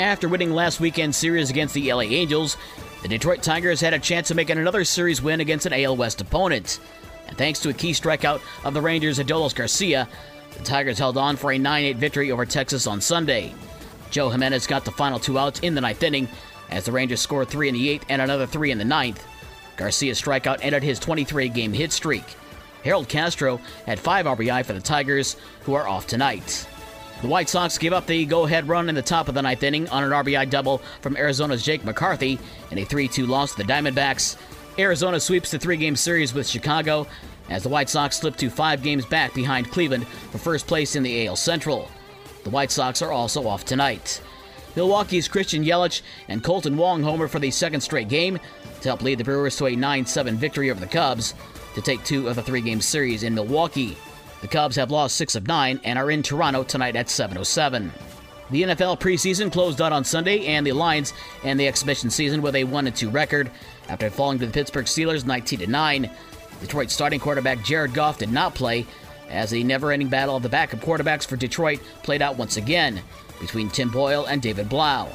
After winning last weekend's series against the LA Angels, the Detroit Tigers had a chance of making another series win against an AL West opponent. And thanks to a key strikeout of the Rangers' Adolis Garcia, the Tigers held on for a 9-8 victory over Texas on Sunday. Joe Jimenez got the final two outs in the ninth inning, as the Rangers scored three in the eighth and another three in the ninth. Garcia's strikeout ended his 23-game hit streak. Harold Castro had 5 RBI for the Tigers, who are off tonight. The White Sox gave up the go-ahead run in the top of the ninth inning on an RBI double from Arizona's Jake McCarthy in a 3-2 loss to the Diamondbacks. Arizona sweeps the 3-game series with Chicago, as the White Sox slip to 5 games back behind Cleveland for first place in the AL Central. The White Sox are also off tonight. Milwaukee's Christian Yelich and Colton Wong homer for the second straight game to help lead the Brewers to a 9-7 victory over the Cubs to take 2 of the 3-game series in Milwaukee. The Cubs have lost 6 of 9 and are in Toronto tonight at 7:07. The NFL preseason closed out on Sunday, and the Lions end the exhibition season with a 1-2 record after falling to the Pittsburgh Steelers 19-9. Detroit's starting quarterback Jared Goff did not play, as the never-ending battle of the backup quarterbacks for Detroit played out once again between Tim Boyle and David Blough.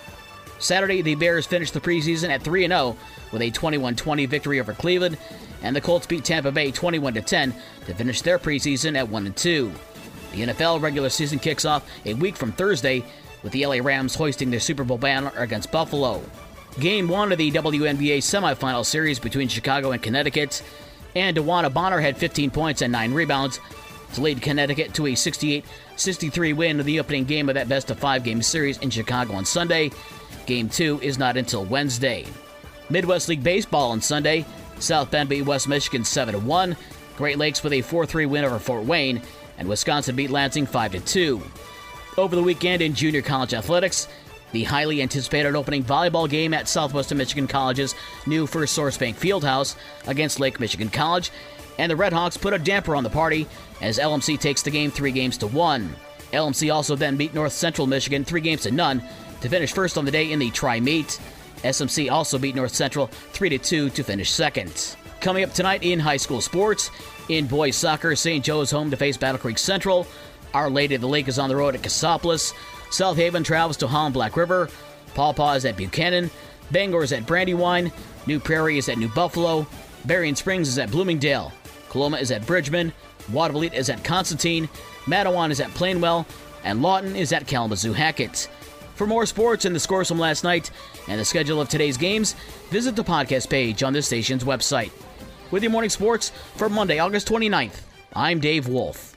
Saturday, the Bears finished the preseason at 3-0 with a 21-20 victory over Cleveland, and the Colts beat Tampa Bay 21-10 to finish their preseason at 1-2. The NFL regular season kicks off a week from Thursday, with the LA Rams hoisting their Super Bowl banner against Buffalo. Game 1 of the WNBA semifinal series between Chicago and Connecticut, and DeWanna Bonner had 15 points and 9 rebounds to lead Connecticut to a 68-63 win in the opening game of that best-of-5 game series in Chicago on Sunday. Game 2 is not until Wednesday. Midwest League Baseball on Sunday. South Bend beat West Michigan 7-1, Great Lakes with a 4-3 win over Fort Wayne, and Wisconsin beat Lansing 5-2. Over the weekend in junior college athletics, the highly anticipated opening volleyball game at Southwestern Michigan College's new First Source Bank Fieldhouse against Lake Michigan College, and the Redhawks put a damper on the party as LMC takes the game 3-1. LMC also then beat North Central Michigan 3-0 to finish first on the day in the Tri-Meet. SMC also beat North Central 3-2 to finish second. Coming up tonight in high school sports, in boys soccer, St. Joe's home to face Battle Creek Central. Our Lady of the Lake is on the road at Cassopolis. South Haven travels to Holland Black River. Pawpaw is at Buchanan. Bangor is at Brandywine. New Prairie is at New Buffalo. Berrien Springs is at Bloomingdale. Coloma is at Bridgman. Watervliet is at Constantine. Mattawan is at Plainwell. And Lawton is at Kalamazoo-Hackett. For more sports and the scores from last night and the schedule of today's games, visit the podcast page on this station's website. With your morning sports for Monday, August 29th, I'm Dave Wolf.